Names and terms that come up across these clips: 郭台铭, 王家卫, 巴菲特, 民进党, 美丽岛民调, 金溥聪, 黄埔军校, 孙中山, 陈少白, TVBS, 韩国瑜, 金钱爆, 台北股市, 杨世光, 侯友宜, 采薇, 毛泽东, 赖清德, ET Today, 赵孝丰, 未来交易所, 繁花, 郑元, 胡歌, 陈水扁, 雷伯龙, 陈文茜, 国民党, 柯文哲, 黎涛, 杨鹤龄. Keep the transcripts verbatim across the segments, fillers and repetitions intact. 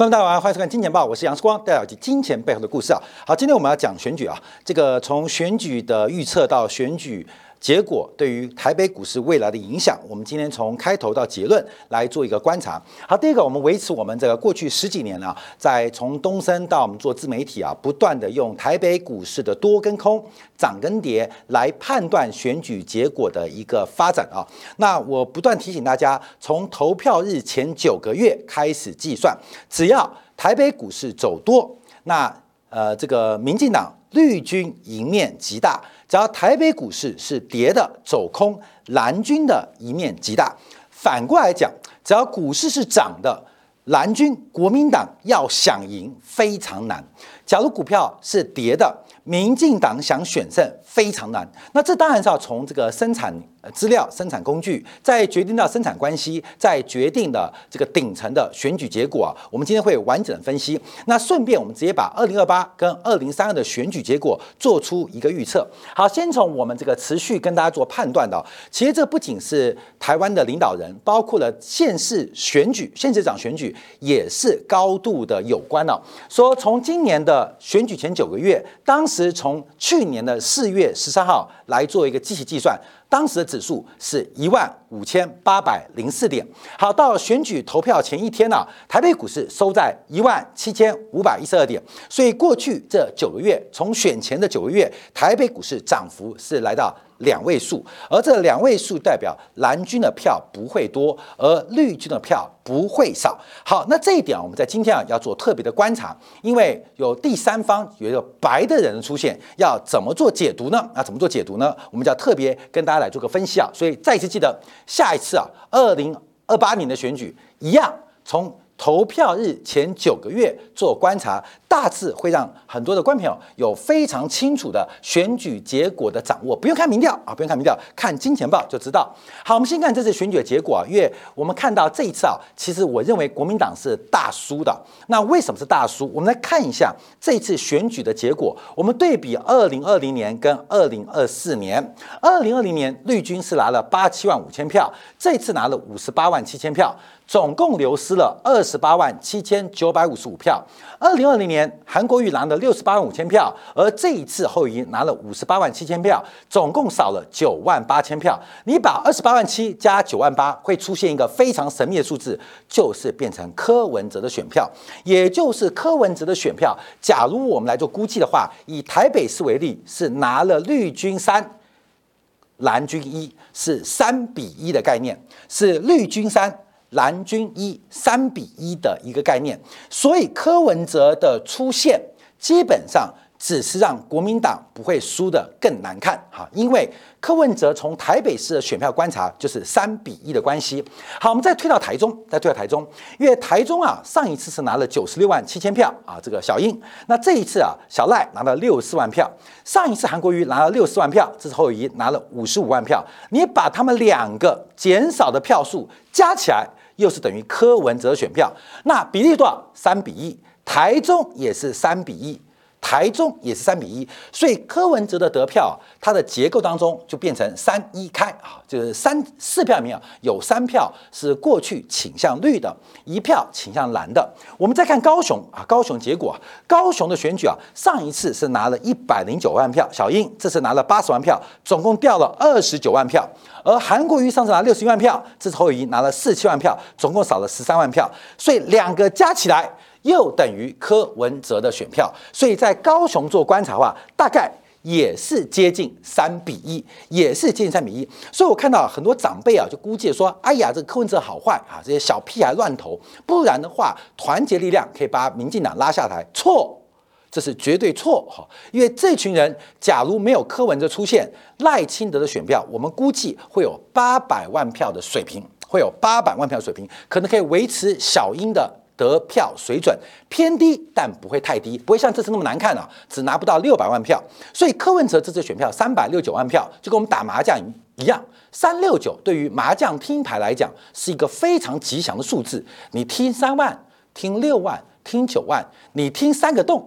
观众大家晚上好，欢迎收看《金钱报》，我是杨世光，带大家了解金钱背后的故事啊。好，今天我们要讲选举啊，这个从选举的预测到选举结果对于台北股市未来的影响，我们今天从开头到结论来做一个观察。好，第一个，我们维持我们这个过去十几年啊，在从东森到我们做自媒体啊，不断的用台北股市的多跟空、涨跟跌来判断选举结果的一个发展啊。那我不断提醒大家，从投票日前九个月开始计算，只要台北股市走多，那呃，这个民进党绿军赢面极大；只要台北股市是跌的走空，蓝军的赢面极大。反过来讲，只要股市是涨的，蓝军国民党要想赢非常难；假如股票是跌的，民进党想选胜非常难。那这当然是要从这个生产资料、生产工具，再决定到生产关系，再决定的这个顶层的选举结果啊。我们今天会完整的分析。那顺便我们直接把二零二八跟二零三二的选举结果做出一个预测。好，先从我们这个持续跟大家做判断的，其实这不仅是台湾的领导人，包括了县市选举、县市长选举也是高度的有关了。说从今年的选举前九个月，当时从去年的四月十三号来做一个机器计算。当时的指数是一万五千八百零四点。好，到选举投票前一天呢、啊，台北股市收在一万七千五百一十二点。所以过去这九个月，从选前的九个月，台北股市涨幅是来到两位数，而这两位数代表蓝军的票不会多，而绿军的票不会少。好，那这一点我们在今天啊要做特别的观察，因为有第三方有一个白的人出现，要怎么做解读呢？啊，怎么做解读呢？我们就要特别跟大家来做个分析啊。所以再一次记得，下一次啊，二零二八年的选举一样从投票日前九个月做观察，大致会让很多的观众朋友有非常清楚的选举结果的掌握，不用看民调啊，不用看民调，看金钱报就知道。好，我们先看这次选举的结果啊，因为我们看到这一次啊，其实我认为国民党是大输的。那为什么是大输？我们来看一下这次选举的结果，我们对比二零二零年跟二零二四年。二零二零年绿军是拿了八七万五千票，这次拿了五十八万七千票。总共流失了二十八万七千九百五十五票。二零二零年韩国瑜拿了六十八万五千票，而这一次侯友宜拿了五十八万七千票，总共少了九万八千票。你把二十八万七加九万八，会出现一个非常神秘的数字，就是变成柯文哲的选票。也就是柯文哲的选票，假如我们来做估计的话，以台北市为例，是拿了绿军三，蓝军一，是三比一的概念，是绿军三。蓝军一三比一的一个概念，所以柯文哲的出现基本上只是让国民党不会输得更难看哈，因为柯文哲从台北市的选票观察就是三比一的关系。好，我们再推到台中，再推到台中，因为台中啊上一次是拿了九十六万七千票啊，这个小英，那这一次啊小赖拿了六十四万票，上一次韩国瑜拿了六十万票，这次侯友宜拿了五十五万票，你把他们两个减少的票数加起来。又是等于柯文哲选票，那比例多少？三比一，台中也是三比一，台中也是三比一，所以柯文哲的得票，它的结构当中就变成三一开啊，就是三四票里面有三票是过去倾向绿的，一票倾向蓝的。我们再看高雄啊，高雄结果，高雄的选举啊，上一次是拿了一百零九万票，小英这次拿了八十万票，总共掉了二十九万票。而韩国瑜上次拿六十一万票，这次侯友宜拿了四十七万票，总共少了十三万票，所以两个加起来又等于柯文哲的选票。所以在高雄做观察的话，大概也是接近三比一，也是接近三比一。所以我看到很多长辈啊，就估计说：“哎呀，这个柯文哲好坏啊，这些小屁孩乱投，不然的话，团结力量可以把民进党拉下台。”错。这是绝对错哈，因为这群人假如没有柯文哲出现，赖清德的选票，我们估计会有八百万票的水平，会有八百万票的水平，可能可以维持小英的得票水准偏低，但不会太低，不会像这次那么难看啊，只拿不到六百万票。所以柯文哲这次选票三百六九万票，就跟我们打麻将一样，三六九对于麻将听牌来讲是一个非常吉祥的数字，你听三万，听六万。听九万，你听三个洞，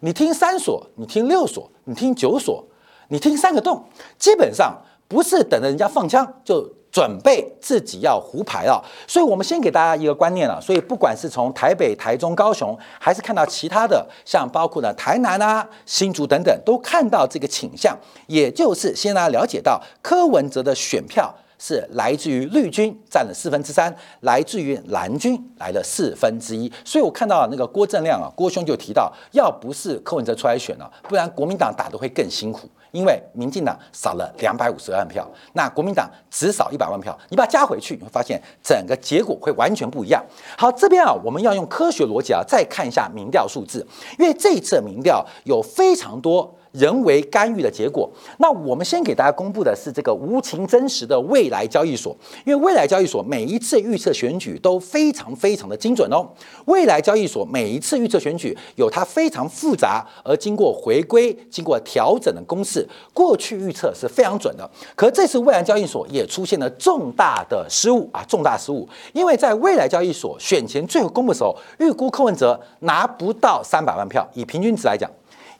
你听三所，你听六所，你听九所，你听三个洞，基本上不是等着人家放枪就准备自己要胡牌了。所以我们先给大家一个观念了，所以不管是从台北、台中、高雄，还是看到其他的，像包括呢台南啊、新竹等等，都看到这个倾向，也就是先让大家了解到柯文哲的选票。是来自于绿军占了四分之三，来自于蓝军来了四分之一。所以我看到那个郭正亮啊，郭兄就提到，要不是柯文哲出来选了、啊，不然国民党打得会更辛苦，因为民进党少了两百五十万票，那国民党只少一百万票，你把它加回去，你会发现整个结果会完全不一样。好，这边啊，我们要用科学逻辑啊，再看一下民调数字，因为这一次民调有非常多。人为干预的结果。那我们先给大家公布的是这个无情真实的未来交易所，因为未来交易所每一次预测选举都非常非常的精准哦。未来交易所每一次预测选举有它非常复杂而经过回归、经过调整的公式，过去预测是非常准的。可这次未来交易所也出现了重大的失误啊，重大失误，因为在未来交易所选前最后公布的时候，预估柯文哲拿不到三百万票，以平均值来讲。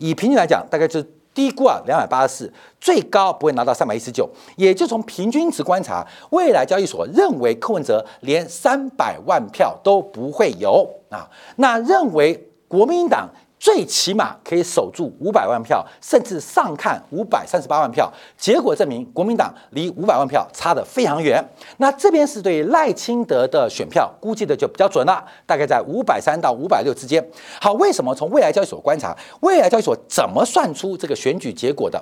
以平均来讲，大概就是低估啊两百八十四，最高不会拿到三百一十九，也就从平均值观察，未来交易所认为柯文哲连三百万票都不会有啊，那认为国民党最起码可以守住五百万票，甚至上看五百三十八万票。结果证明，国民党离五百万票差得非常远。那这边是对赖清德的选票估计的就比较准了，大概在五百三到五百六之间。好，为什么从未来交易所观察，未来交易所怎么算出这个选举结果的？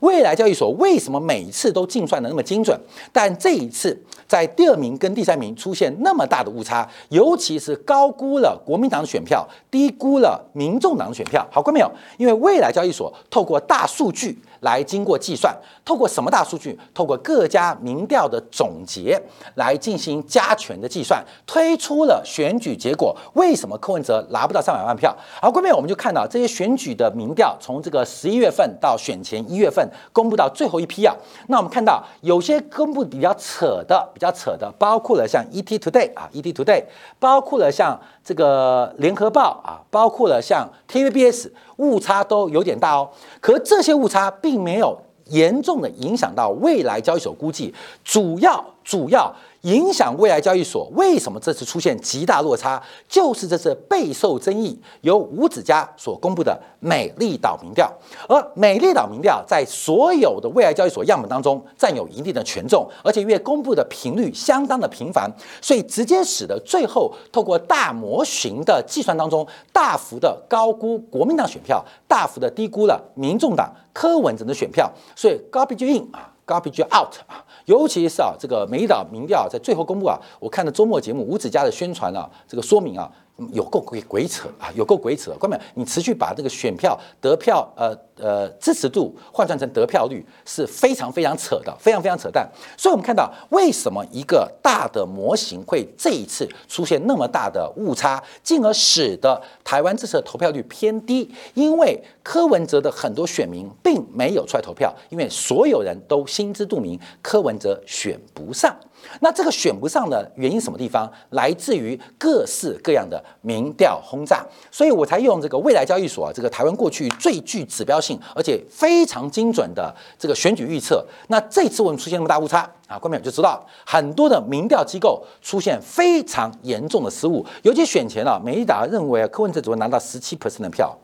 未来交易所为什么每一次都计算的那么精准？但这一次在第二名跟第三名出现那么大的误差，尤其是高估了国民党的选票，低估了民众党的选票。好，观众朋友，因为未来交易所透过大数据来经过计算，透过什么大数据？透过各家民调的总结来进行加权的计算，推出了选举结果。为什么柯文哲拿不到三百万票？好，观众朋友，我们就看到这些选举的民调，从这个十一月份到选前一月份。公布到最后一批啊，那我们看到有些公布比较扯的，比较扯的，包括了像 E T Today 啊 ，E T Today， 包括了像这个联合报啊，包括了像 T V B S， 误差都有点大哦。可这些误差并没有严重的影响到未来交易所估计，主要主要。影响未来交易所为什么这次出现极大落差，就是这次备受争议由吴子嘉所公布的美丽岛民调，而美丽岛民调在所有的未来交易所样本当中占有一定的权重，而且越公布的频率相当的频繁，所以直接使得最后透过大模型的计算当中，大幅的高估国民党选票，大幅的低估了民众党柯文哲的选票，所以高比就硬啊。Garbage out 啊，尤其是啊，这个美岛民调在最后公布啊，我看了周末节目吴子嘉的宣传啊，这个说明啊，有够鬼鬼扯啊，有够鬼扯。关键你持续把这个选票得票呃呃支持度换算成得票率是非常非常扯的，非常非常扯淡。所以我们看到为什么一个大的模型会这一次出现那么大的误差，进而使得台湾这次的投票率偏低，因为柯文哲的很多选民并没有出来投票，因为所有人都心知肚明，柯文哲选不上。那这个选不上的原因什么地方？来自于各式各样的民调轰炸，所以我才用这个未来交易所啊，这个台湾过去最具指标性而且非常精准的这个选举预测。那这次我们出现那么大误差。啊，观众就知道很多的民调机构出现非常严重的失误，尤其选前啊，美丽达认为柯文哲只会拿到 百分之十七 的票，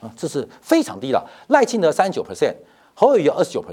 啊，这是非常低的。赖清德 百分之三十九， 侯友宜 百分之二十九，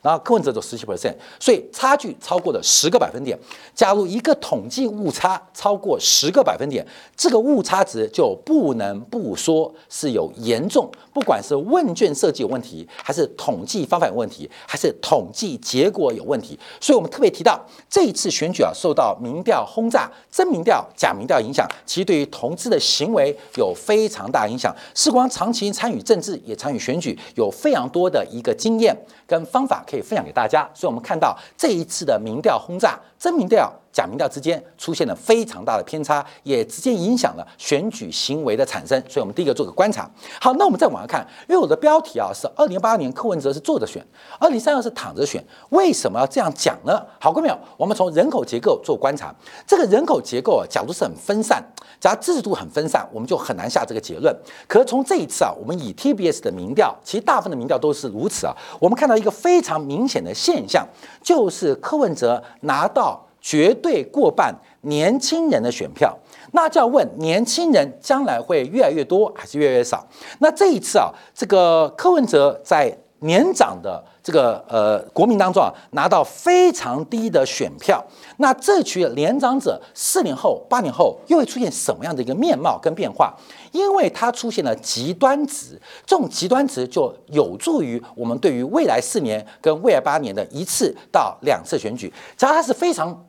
然后柯文哲走 百分之十七， 所以差距超过了十个百分点。假如一个统计误差超过十个百分点，这个误差值就不能不说是有严重，不管是问卷设计有问题，还是统计方法有问题，还是统计结果有问题。所以我们特别提到这一次选举啊，受到民调轰炸、真民调、假民调影响，其实对于同志的行为有非常大影响。事关长期参与政治，也参与选举，有非常多的一个经验跟方法。可以分享给大家，所以我们看到这一次的民调轰炸、真民调、假民调之间出现了非常大的偏差，也直接影响了选举行为的产生。所以我们第一个做个观察。好，那我们再往下看，因为我的标题啊是二零一八年柯文哲是坐着选，二零三二是躺着选，为什么要这样讲呢？好，各位朋友，我们从人口结构做观察，这个人口结构啊，假如是很分散，假如制度很分散，我们就很难下这个结论。可是从这一次啊，我们以 T B S 的民调，其实大部分的民调都是如此啊，我们看到一个非常明显的现象，就是柯文哲拿到绝对过半年轻人的选票。那就要问年轻人将来会越来越多还是越来越少？那这一次啊，这个柯文哲在年长的这个呃国民当中啊，拿到非常低的选票。那这群年长者四年后、八年后又会出现什么样的一个面貌跟变化？因为它出现了极端值，这种极端值就有助于我们对于未来四年跟未来八年的一次到两次选举，只要它是非常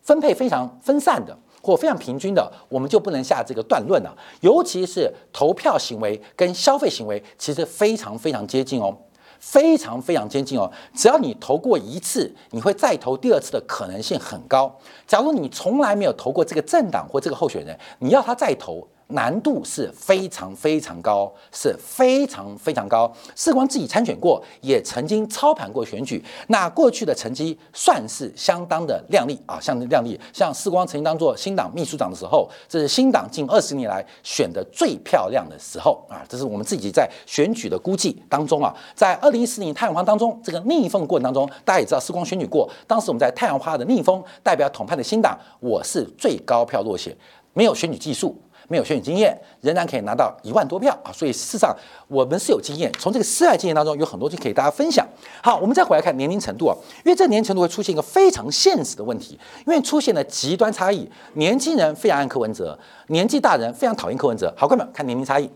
分配非常分散的，或非常平均的，我们就不能下这个断论了。尤其是投票行为跟消费行为，其实非常非常接近哦。非常非常接近哦，只要你投过一次，你会再投第二次的可能性很高。假如你从来没有投过这个政党或这个候选人，你要他再投，难度是非常非常高，是非常非常高。世光自己参选过，也曾经操盘过选举，那过去的成绩算是相当的亮丽啊，相当亮丽。像世光曾经当做新党秘书长的时候，这是新党近二十年来选的最漂亮的时候啊，这是我们自己在选举的估计当中啊，在二零一四年太阳花当中这个逆风过程当中，大家也知道世光选举过，当时我们在太阳花的逆风代表统派的新党，我是最高票落选，没有选举技术。没有选举经验，仍然可以拿到一万多票啊！所以事实上，我们是有经验。从这个失败经验当中，有很多就可以大家分享。好，我们再回来看年龄程度啊，因为这年龄程度会出现一个非常现实的问题，因为出现了极端差异。年轻人非常爱柯文哲，年纪大人非常讨厌柯文哲。好，各位看年龄差异，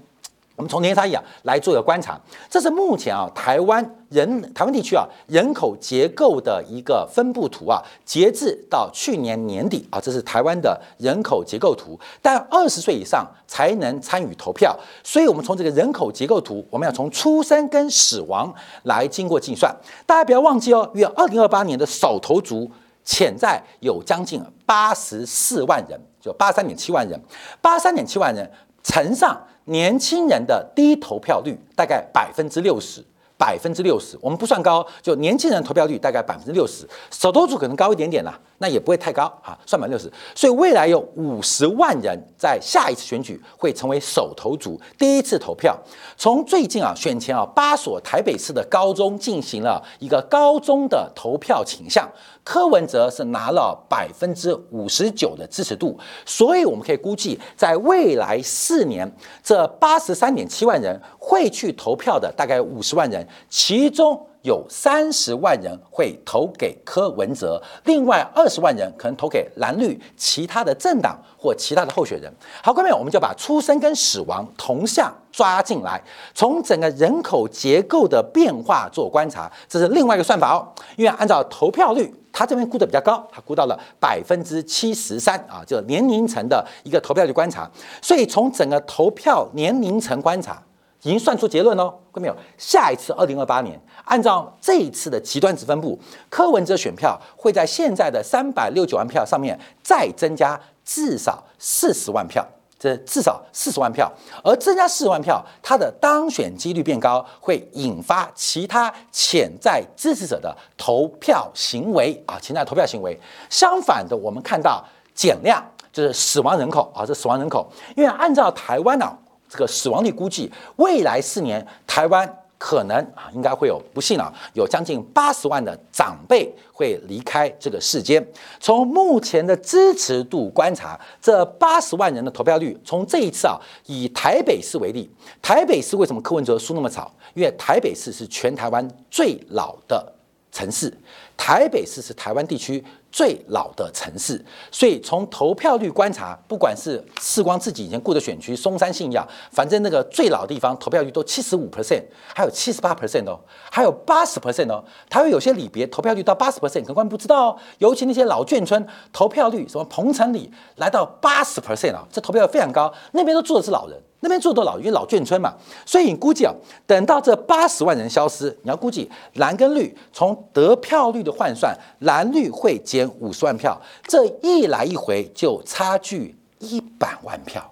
我们从年龄差异啊来做一个观察。这是目前啊台湾人台湾地区啊人口结构的一个分布图啊，截至到去年年底啊，这是台湾的人口结构图。但二十岁以上才能参与投票，所以我们从这个人口结构图，我们要从出生跟死亡来经过计算。大家不要忘记哦，因为二零二八年的首投族潜在有将近八十四万人，就八三点七万人，八三点七万人乘上年轻人的低投票率，大概百分之六十。百分之六十，我们不算高，就年轻人投票率大概百分之六十，首投族可能高一点点啦，那也不会太高啊，算满六十。所以未来有五十万人在下一次选举会成为首投族，第一次投票。从最近啊选前啊，八所台北市的高中进行了一个高中的投票倾向，柯文哲是拿了百分之五十九的支持度，所以我们可以估计，在未来四年，这八十三点七万人会去投票的，大概五十万人。其中有三十万人会投给柯文哲，另外二十万人可能投给蓝绿其他的政党或其他的候选人。好，各位，我们就把出生跟死亡同向抓进来，从整个人口结构的变化做观察，这是另外一个算法哦。因为按照投票率，它这边估得比较高，它估到了百分之七十三啊，就年龄层的一个投票率观察。所以从整个投票年龄层观察，已经算出结论哦，各位没有？下一次二零二八年，按照这一次的极端值分布，柯文哲选票会在现在的三百六十九万票上面再增加至少四十万票，这至少四十万票。而增加四十万票，它的当选几率变高，会引发其他潜在支持者的投票行为啊，潜在投票行为。相反的，我们看到减量就是死亡人口啊，这死亡人口，因为按照台湾呢、啊。这个死亡率估计，未来四年台湾可能啊，应该会有不幸啊，有将近八十万的长辈会离开这个世间。从目前的支持度观察，这八十万人的投票率，从这一次啊，以台北市为例，台北市为什么柯文哲输那么少？因为台北市是全台湾最老的城市，台北市是台湾地区最老的城市，所以从投票率观察，不管是世光自己以前顾的选区松山信义啊，反正那个最老的地方投票率都七十五 percent， 还有七十八 percent 哦，还有八十 percent 哦，台湾有些里别投票率到八十 percent， 可能官不知道哦，尤其那些老眷村投票率，什么彭城里来到八十 percent 啊，这投票率非常高，那边都住的是老人。那边做多老，因为老眷村嘛，所以你估计啊，等到这八十万人消失，你要估计蓝跟绿从得票率的换算，蓝绿会减点五十万票，这一来一回就差距一百万票。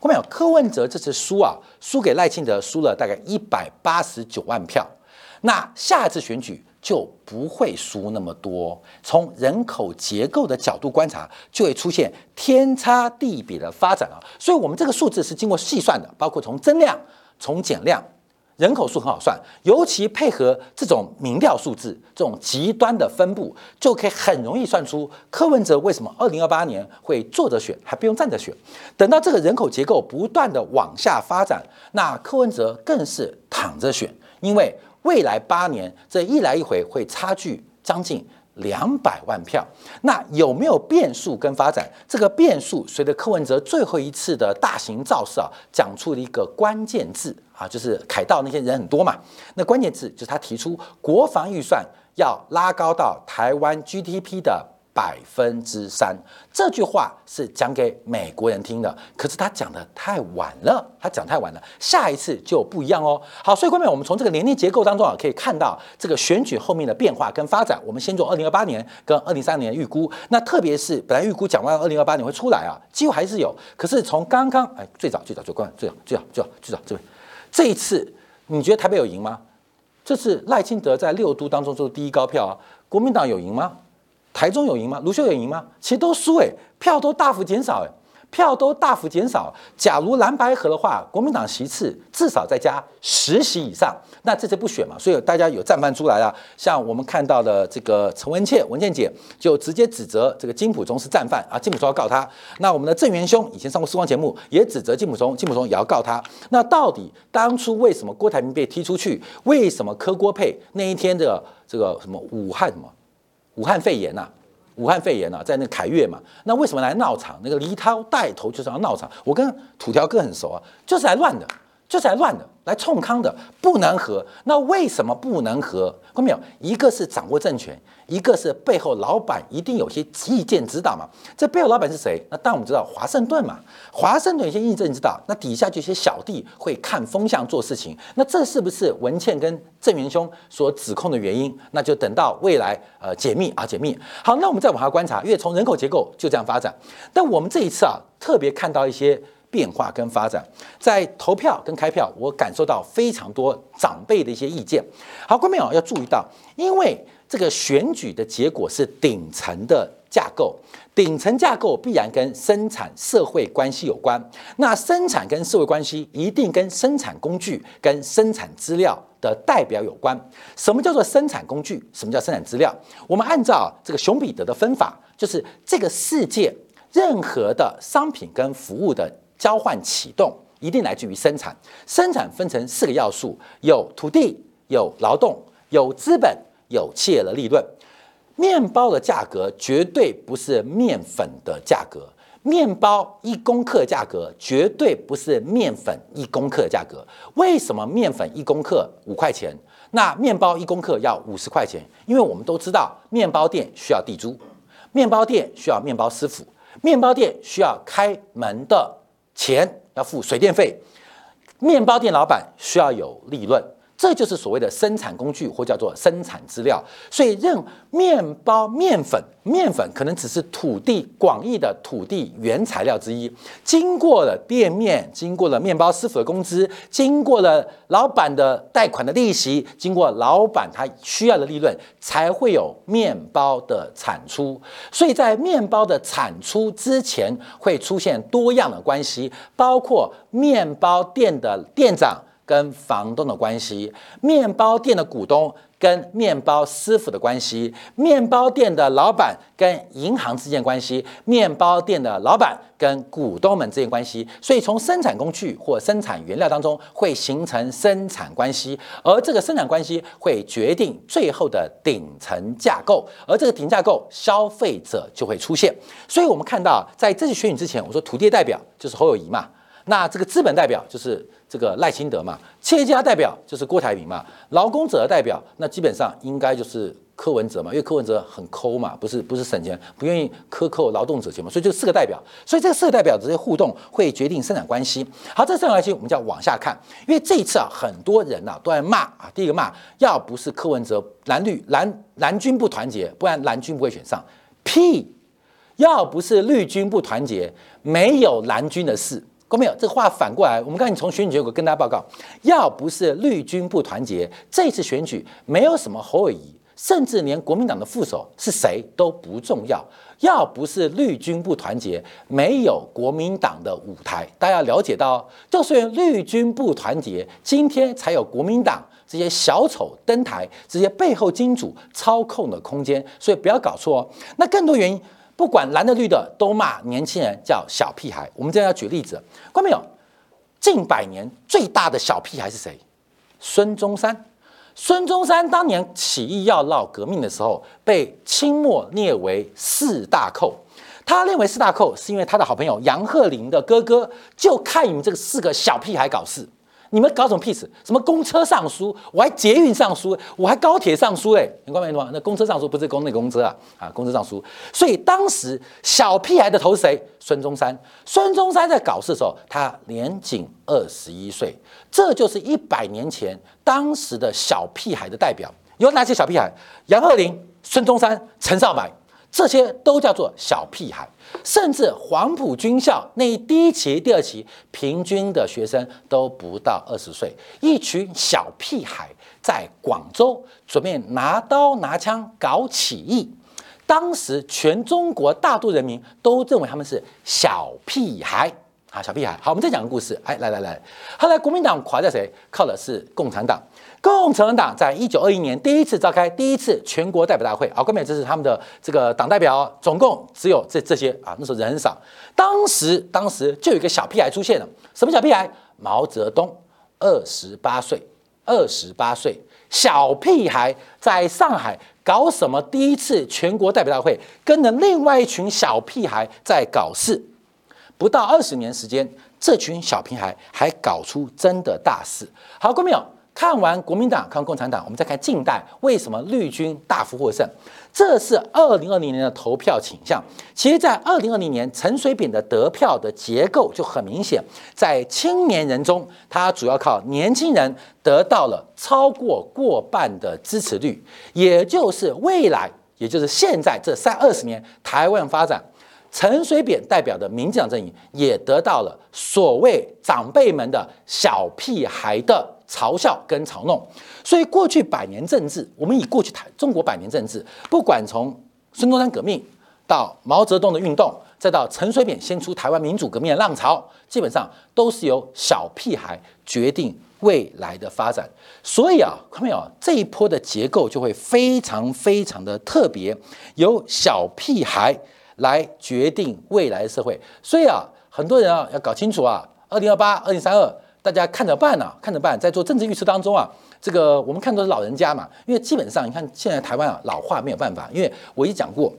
我们讲柯文哲这次输啊，输给赖清德，输了大概一百八十九万票。那下次选举就不会输那么多。从人口结构的角度观察，就会出现天差地别的发展啊。所以，我们这个数字是经过细算的，包括从增量、从减量，人口数很好算，尤其配合这种民调数字，这种极端的分布，就可以很容易算出柯文哲为什么二零二八年会坐着选，还不用站着选。等到这个人口结构不断的往下发展，那柯文哲更是躺着选，因为未来八年，这一来一回会差距将近两百万票。那有没有变数跟发展？这个变数随着柯文哲最后一次的大型造势啊，讲出了一个关键字啊，就是凯道那些人很多嘛。那关键字就是他提出国防预算要拉高到台湾 G D P 的百分之三。这句话是讲给美国人听的，可是他讲的太晚了，他讲太晚了，下一次就不一样哦。好，所以观众，我们从这个年龄结构当中啊，可以看到这个选举后面的变化跟发展。我们先做二零二八年跟二零三零年预估，那特别是本来预估讲完二零二八年会出来啊，几乎还是有，可是从刚刚哎最早最早最关最早最早最早最早这边，这一次你觉得台北有赢吗？这次赖清德在六都当中做第一高票啊，国民党有赢吗？台中有赢吗？卢秀有赢吗？其实都输哎、欸，票都大幅减少哎、欸，票都大幅减少。假如蓝白合的话，国民党席次至少再加十席以上，那这次不选嘛，所以大家有战犯出来了。像我们看到的这个陈文茜、文茜姐就直接指责这个金溥聪是战犯啊，金溥聪要告他。那我们的郑元兄以前上过《时光》节目，也指责金溥聪，金溥聪也要告他。那到底当初为什么郭台铭被踢出去？为什么柯郭配那一天的这个什么武汉什么？武汉肺炎呐、啊，武汉肺炎呐、啊，在那凯悦嘛，那为什么来闹场？那个黎涛带头就是要闹场。我跟土条哥很熟啊，就是来乱的，就是来乱的，来冲康的，不能和。那为什么不能和？看到没有？一个是掌握政权，一个是背后老板一定有些意见指导嘛。这背后老板是谁？那当然我们知道华盛顿嘛，华盛顿有些意见指导，那底下就有些小弟会看风向做事情。那这是不是文茜跟郑元兄所指控的原因？那就等到未来呃解密啊解密。好，那我们再往下观察，因为从人口结构就这样发展。但我们这一次啊，特别看到一些变化跟发展，在投票跟开票，我感受到非常多长辈的一些意见。好，观众朋友要注意到，因为这个选举的结果是顶层的架构，顶层架构必然跟生产社会关系有关。那生产跟社会关系一定跟生产工具、跟生产资料的代表有关。什么叫做生产工具？什么叫生产资料？我们按照这个熊彼得的分法，就是这个世界任何的商品跟服务的交换启动一定来自于生产。生产分成四个要素：有土地、有劳动、有资本、有企业的利润。面包的价格绝对不是面粉的价格，面包一公克价格绝对不是面粉一公克价格。为什么面粉一公克五块钱，那面包一公克要五十块钱？因为我们都知道，面包店需要地租，面包店需要面包师傅，面包店需要开门的钱要付水电费，面包店老板需要有利润。这就是所谓的生产工具，或叫做生产资料。所以任面包、面粉、面粉可能只是土地广义的土地原材料之一，经过了店面，经过了面包师傅的工资，经过了老板的贷款的利息，经过老板他需要的利润，才会有面包的产出。所以在面包的产出之前，会出现多样的关系，包括面包店的店长跟房东的关系，面包店的股东跟面包师傅的关系，面包店的老板跟银行之间的关系，面包店的老板跟股东们之间的关系。所以从生产工具或生产原料当中会形成生产关系，而这个生产关系会决定最后的顶层架构，而这个顶层架构消费者就会出现。所以我们看到在这次选举之前，我说土地代表就是侯友宜嘛，那这个资本代表就是这个赖清德嘛，企业家代表就是郭台铭嘛，劳工者的代表那基本上应该就是柯文哲嘛，因为柯文哲很抠嘛，不是不是省钱，不愿意克扣劳动者钱嘛，所以就四个代表，所以这四个代表的这些互动会决定生产关系。好，这生产关系我们就要往下看，因为这一次啊，很多人啊都在骂啊，第一个骂，要不是柯文哲蓝绿蓝蓝军不团结，不然蓝军不会选上。屁！要不是绿军不团结，没有蓝军的事。各位朋友，这话反过来，我们刚才从选举结果跟大家报告，要不是绿军不团结，这次选举没有什么侯友宜，甚至连国民党的副手是谁都不重要。要不是绿军不团结，没有国民党的舞台。大家要了解到，就是绿军不团结，今天才有国民党这些小丑登台，这些背后金主操控的空间。所以不要搞错哦。那更多原因。不管蓝的绿的都骂年轻人叫小屁孩，我们这样要举例子，观众朋友，近百年最大的小屁孩是谁？孙中山。孙中山当年起义要闹革命的时候，被清末列为四大寇。他认为四大寇是因为他的好朋友杨鹤龄的哥哥，就看你们这个四个小屁孩搞事。你们搞什么屁事？什么公车上书，我还捷运上书，我还高铁上书哎、欸！你关没关注？那公车上书不是公那公车啊，啊，公车上书。所以当时小屁孩的头是谁？孙中山。孙中山在搞事的时候，他年仅二十一岁，这就是一百年前当时的小屁孩的代表。有哪些小屁孩？杨鹤龄、孙中山、陈少白。这些都叫做小屁孩，甚至黄埔军校那第一期、第二期平均的学生都不到二十岁，一群小屁孩在广州准备拿刀拿枪搞起义，当时全中国大多人民都认为他们是小屁孩啊，小屁孩。好，我们再讲个故事。哎，来来来，后来国民党垮在谁？靠的是共产党。共产党在一九二一年第一次召开第一次全国代表大会啊，各位，这是他们的这个党代表，总共只有这这些啊，那时候人很少。当时当时就有一个小屁孩出现了，什么小屁孩？毛泽东，二十八岁，二十八岁小屁孩在上海搞什么第一次全国代表大会，跟着另外一群小屁孩在搞事。不到二十年时间，这群小屁孩还搞出真的大事。好，各位朋友，看完国民党，看完共产党，我们再看近代为什么绿军大幅获胜。这是二零二零年的投票倾向。其实，在二零二零年，陈水扁的得票的结构就很明显，在青年人中，他主要靠年轻人得到了超过过半的支持率，也就是未来，也就是现在这三二十年台湾发展。陈水扁代表的民进党阵营也得到了所谓长辈们的小屁孩的嘲笑跟嘲弄，所以过去百年政治，我们以过去台中国百年政治，不管从孙中山革命到毛泽东的运动，再到陈水扁先出台湾民主革命的浪潮，基本上都是由小屁孩决定未来的发展。所以啊，看到没有，这一波的结构就会非常非常的特别，由小屁孩来决定未来的社会。所以啊，很多人啊要搞清楚啊，二零二八、二零三二，大家看着办啊，看着办。在做政治预测当中啊，这个我们看都是老人家嘛，因为基本上你看现在台湾啊老化没有办法，因为我已经讲过，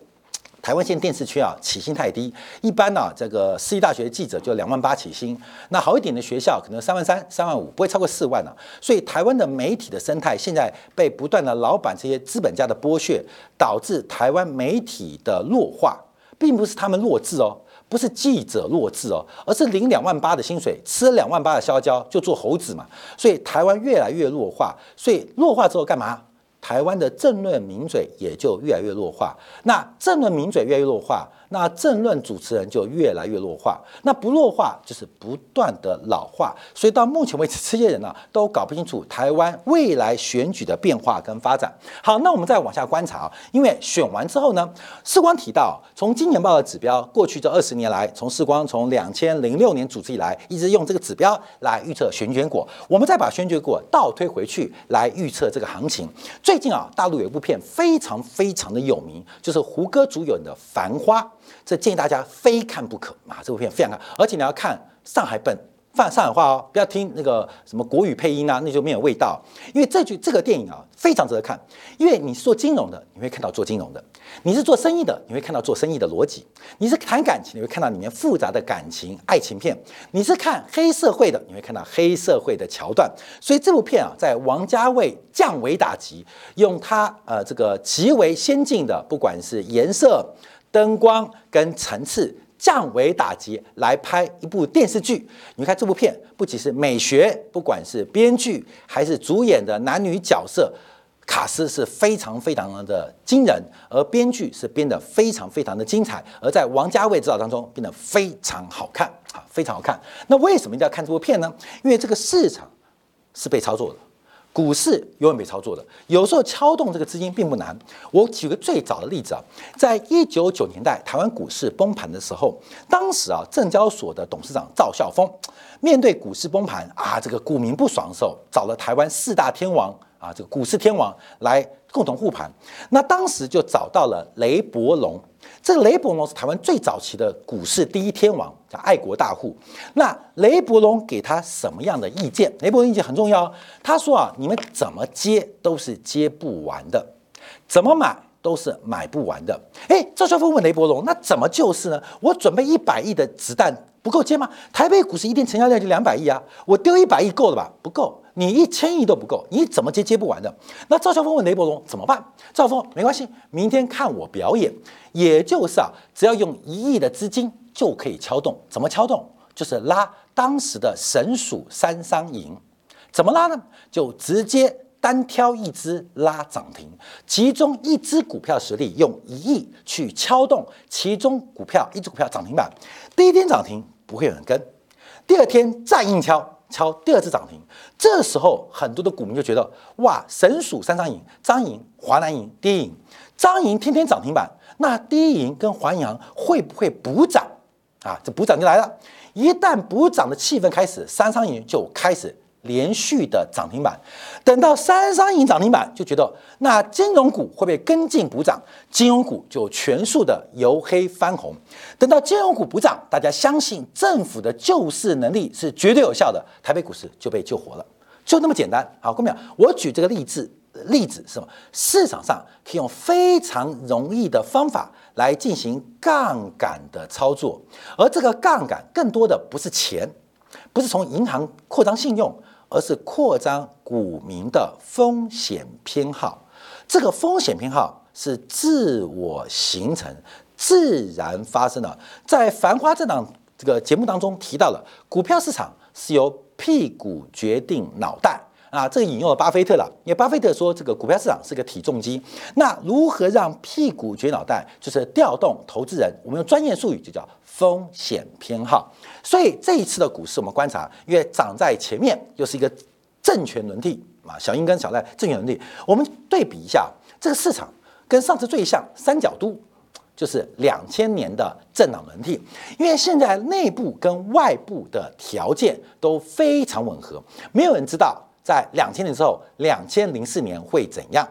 台湾现在电视圈啊起薪太低，一般呢、啊、这个私立大学记者就两万八起薪，那好一点的学校可能三万三、三万五，不会超过四万了、啊。所以台湾的媒体的生态现在被不断的老板这些资本家的剥削，导致台湾媒体的弱化。并不是他们弱智哦，不是记者弱智哦，而是领两万八的薪水，吃两万八的香蕉就做猴子嘛。所以台湾越来越弱化，所以弱化之后干嘛？台湾的政论名嘴也就越来越弱化。那政论名嘴越来越弱化，那政论主持人就越来越弱化。那不弱化就是不断的老化。所以到目前为止，这些人呢、啊、都搞不清楚台湾未来选举的变化跟发展。好，那我们再往下观察、啊，因为选完之后呢，世光提到从今年报的指标，过去这二十年来，从世光从两千零六年主持以来，一直用这个指标来预测选举结果。我们再把选举结果倒推回去来预测这个行情。最近啊，大陆有一部片非常非常的有名，就是胡歌主演的《繁花》，这建议大家非看不可啊！这部片非常看，而且你要看上海本放上海话哦，不要听那个什么国语配音啊，那就没有味道。因为这句这个电影啊，非常值得看，因为你是做金融的，你会看到做金融的；你是做生意的，你会看到做生意的逻辑；你是谈感情，你会看到里面复杂的感情爱情片；你是看黑社会的，你会看到黑社会的桥段。所以这部片啊，在王家卫降维打击，用他呃这个极为先进的，不管是颜色、灯光跟层次降维打击来拍一部电视剧。你看这部片，不仅是美学，不管是编剧还是主演的男女角色，卡斯是非常非常的惊人，而编剧是编得非常非常的精彩，而在王家卫指导当中变得非常好看啊，非常好看。那为什么一定要看这部片呢？因为这个市场是被操作的，股市永远被操作的，有时候撬动这个资金并不难。我举个最早的例子啊，在一九九零年代台湾股市崩盘的时候，当时啊证交所的董事长赵孝丰面对股市崩盘啊，这个股民不爽的时候，找了台湾四大天王啊，这个股市天王来共同护盘。那当时就找到了雷伯龙，这个雷伯龙是台湾最早期的股市第一天王，叫爱国大户。那雷伯龙给他什么样的意见？雷伯龙意见很重要，他说啊，你们怎么接都是接不完的，怎么买都是买不完的。哎，赵少芬问雷伯龙，那怎么救市呢？我准备一百亿的子弹不够接吗？台北股市一定成交量就两百亿啊，我丢一百亿够了吧？不够。你一千亿都不够，你怎么接接不完的？那赵少峰问雷伯龙怎么办？赵峰没关系，明天看我表演，也就是啊，只要用一亿的资金就可以撬动。怎么撬动？就是拉当时的省属三商银。怎么拉呢？就直接单挑一只拉涨停，其中一只股票实力用一亿去撬动其中股票一只股票涨停板。第一天涨停不会有人跟，第二天再硬敲。敲第二次涨停，这时候很多的股民就觉得哇，省属三张营、张营、华南营、第一营，张营天天涨停板，那第一营跟华银行会不会补涨啊？这补涨就来了，一旦补涨的气氛开始，三商营就开始连续的涨停板，等到三商营涨停板，就觉得那金融股会不会跟进补涨？金融股就全数的由黑翻红。等到金融股补涨，大家相信政府的救市能力是绝对有效的，台北股市就被救活了，就那么简单。好，各位朋友，我举这个例子，例子是什么？市场上可以用非常容易的方法来进行杠杆的操作，而这个杠杆更多的不是钱，不是从银行扩张信用。而是扩张股民的风险偏好，这个风险偏好是自我形成、自然发生的。在《繁花》这档这个节目当中提到了，股票市场是由屁股决定脑袋啊，这个引用了巴菲特了，因为巴菲特说这个股票市场是个体重机。那如何让屁股决定脑袋，就是调动投资人，我们用专业术语就叫风险偏好。所以这一次的股市，我们观察，因为涨在前面又是一个政权轮替啊，小英跟小赖政权轮替，我们对比一下这个市场跟上次最像三角都，就是两千年的政党轮替，因为现在内部跟外部的条件都非常吻合，没有人知道在两千年之后，两千零四年会怎样。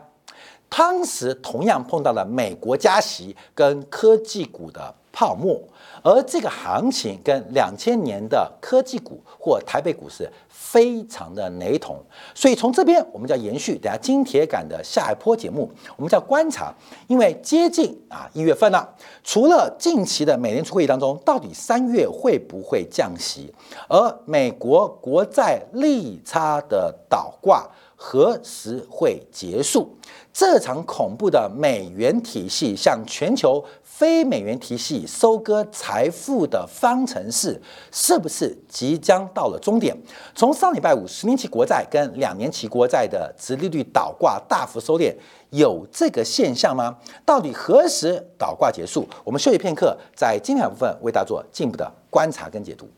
当时同样碰到了美国加息跟科技股的泡沫，而这个行情跟两千年的科技股或台北股市非常的雷同，所以从这边我们就要延续等下金铁杆的下一波节目，我们就要观察，因为接近啊一月份了，除了近期的美联储会议当中，到底三月会不会降息，而美国国债利差的倒挂何时会结束？这场恐怖的美元体系向全球非美元体系收割财富的方程式，是不是即将到了终点？从上礼拜五十年期国债跟两年期国债的殖利率倒挂大幅收敛，有这个现象吗？到底何时倒挂结束？我们休息片刻，在精彩部分为大家做进一步的观察跟解读。